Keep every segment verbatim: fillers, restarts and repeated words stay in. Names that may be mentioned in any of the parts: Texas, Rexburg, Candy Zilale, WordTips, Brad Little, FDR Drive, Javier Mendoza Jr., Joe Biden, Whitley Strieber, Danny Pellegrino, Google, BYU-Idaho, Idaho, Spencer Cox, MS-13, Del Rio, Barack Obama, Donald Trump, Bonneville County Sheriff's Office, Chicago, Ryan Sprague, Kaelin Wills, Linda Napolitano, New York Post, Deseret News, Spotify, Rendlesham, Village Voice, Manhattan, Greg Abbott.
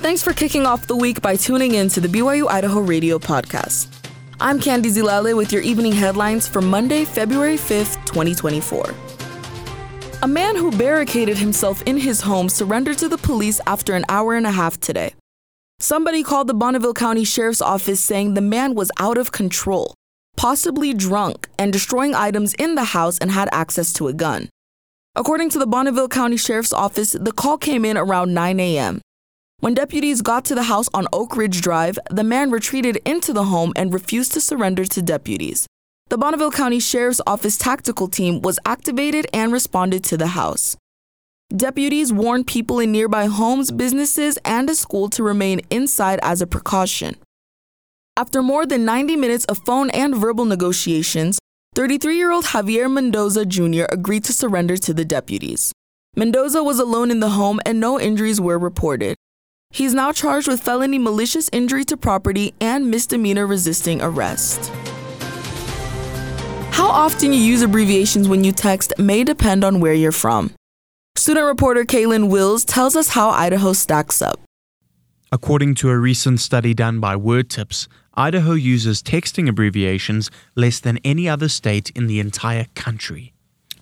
Thanks for kicking off the week by tuning in to the B Y U-Idaho Radio Podcast. I'm Candy Zilale with your evening headlines for Monday, February fifth, twenty twenty-four. A man who barricaded himself in his home surrendered to the police after an hour and a half today. Somebody called the Bonneville County Sheriff's Office saying the man was out of control, possibly drunk, and destroying items in the house and had access to a gun. According to the Bonneville County Sheriff's Office, the call came in around nine a.m. When deputies got to the house on Oak Ridge Drive, the man retreated into the home and refused to surrender to deputies. The Bonneville County Sheriff's Office tactical team was activated and responded to the house. Deputies warned people in nearby homes, businesses, and a school to remain inside as a precaution. After more than ninety minutes of phone and verbal negotiations, thirty-three-year-old Javier Mendoza Junior agreed to surrender to the deputies. Mendoza was alone in the home and no injuries were reported. He's now charged with felony malicious injury to property and misdemeanor resisting arrest. How often you use abbreviations when you text may depend on where you're from. Student reporter Kaelin Wills tells us how Idaho stacks up. According to a recent study done by WordTips, Idaho uses texting abbreviations less than any other state in the entire country.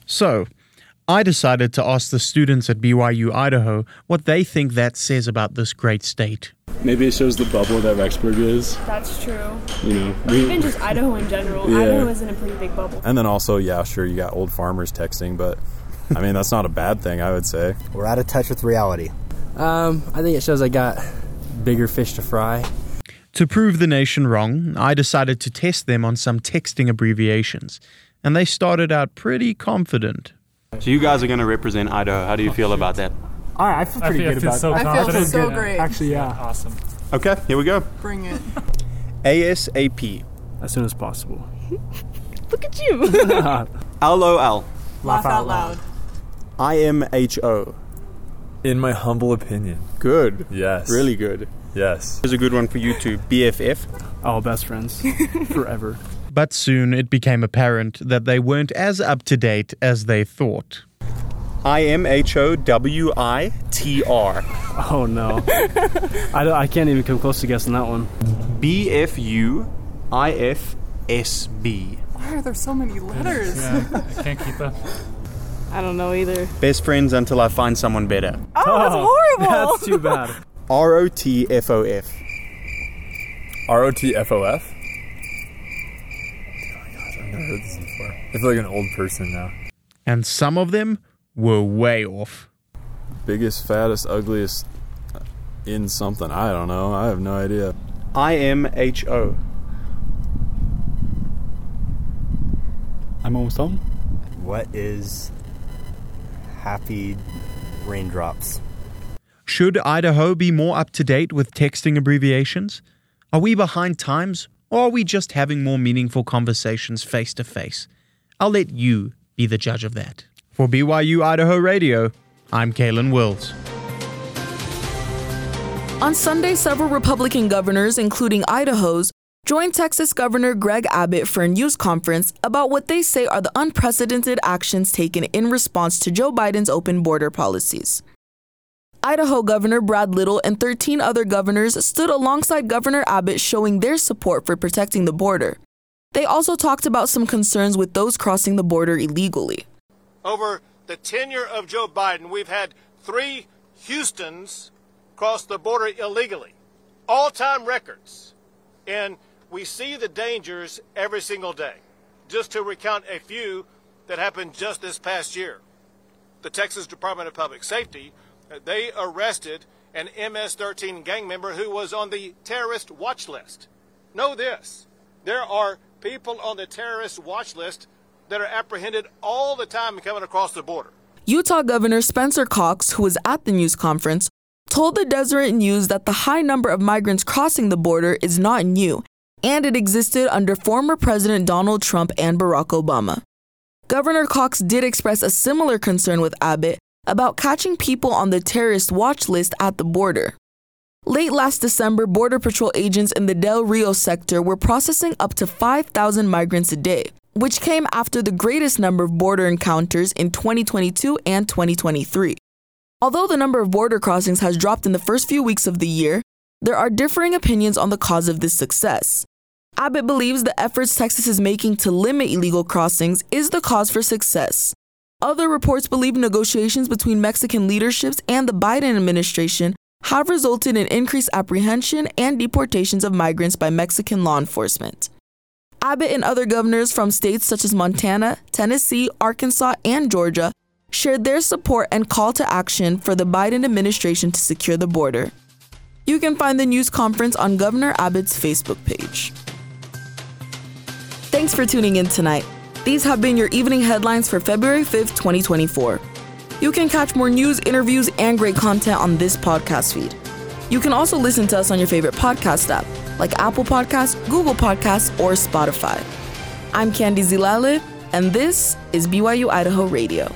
So, I decided to ask the students at B Y U-Idaho what they think that says about this great state. Maybe it shows the bubble that Rexburg is. That's true. You know, but we, even just Idaho in general. Yeah. Idaho is in a pretty big bubble. And then also, yeah, sure, you got old farmers texting, but I mean, that's not a bad thing, I would say. We're out of touch with reality. Um, I think it shows I got bigger fish to fry. To prove the nation wrong, I decided to test them on some texting abbreviations, and they started out pretty confident. So you guys are going to represent Idaho. How do you oh, feel shoot. about that? I, I feel pretty I feel good about so it. I feel so great. Actually, yeah. Awesome. Okay, here we go. Bring it. A S A P. As soon as possible. Look at you. L O L. Laugh out loud. I M H O. In my humble opinion. Good. Yes. Really good. Yes. Here's a good one for you too. B F F. Oh, best friends. Forever. But soon it became apparent that they weren't as up-to-date as they thought. I M H O W I T R. Oh, no. I, don't, I can't even come close to guessing that one. B F U I F S B. Why are there so many letters? Yeah, I can't keep up. I don't know either. Best friends until I find someone better. Oh, that's horrible. That's too bad. R O T F O F. R O T F O F? I've heard this before. I feel like an old person now. And some of them were way off. Biggest, fattest, ugliest in something. I don't know. I have no idea. I M H O. I'm almost home. What is happy raindrops? Should Idaho be more up to date with texting abbreviations? Are we behind times? Or are we just having more meaningful conversations face-to-face? I'll let you be the judge of that. For B Y U-Idaho Radio, I'm Kaelin Wills. On Sunday, several Republican governors, including Idaho's, joined Texas Governor Greg Abbott for a news conference about what they say are the unprecedented actions taken in response to Joe Biden's open border policies. Idaho Governor Brad Little and thirteen other governors stood alongside Governor Abbott showing their support for protecting the border. They also talked about some concerns with those crossing the border illegally. Over the tenure of Joe Biden, we've had three Houstons cross the border illegally, all-time records. And we see the dangers every single day. Just to recount a few that happened just this past year. The Texas Department of Public Safety, they arrested an M S thirteen gang member who was on the terrorist watch list. Know this, there are people on the terrorist watch list that are apprehended all the time coming across the border. Utah Governor Spencer Cox, who was at the news conference, told the Deseret News that the high number of migrants crossing the border is not new, and it existed under former President Donald Trump and Barack Obama. Governor Cox did express a similar concern with Abbott about catching people on the terrorist watch list at the border. Late last December, Border Patrol agents in the Del Rio sector were processing up to five thousand migrants a day, which came after the greatest number of border encounters in twenty twenty-two and twenty twenty-three. Although the number of border crossings has dropped in the first few weeks of the year, there are differing opinions on the cause of this success. Abbott believes the efforts Texas is making to limit illegal crossings is the cause for success. Other reports believe negotiations between Mexican leaderships and the Biden administration have resulted in increased apprehension and deportations of migrants by Mexican law enforcement. Abbott and other governors from states such as Montana, Tennessee, Arkansas, and Georgia shared their support and call to action for the Biden administration to secure the border. You can find the news conference on Governor Abbott's Facebook page. Thanks for tuning in tonight. These have been your evening headlines for February fifth, twenty twenty-four. You can catch more news, interviews, and great content on this podcast feed. You can also listen to us on your favorite podcast app, like Apple Podcasts, Google Podcasts, or Spotify. I'm Candy Zilale, and this is B Y U Idaho Radio.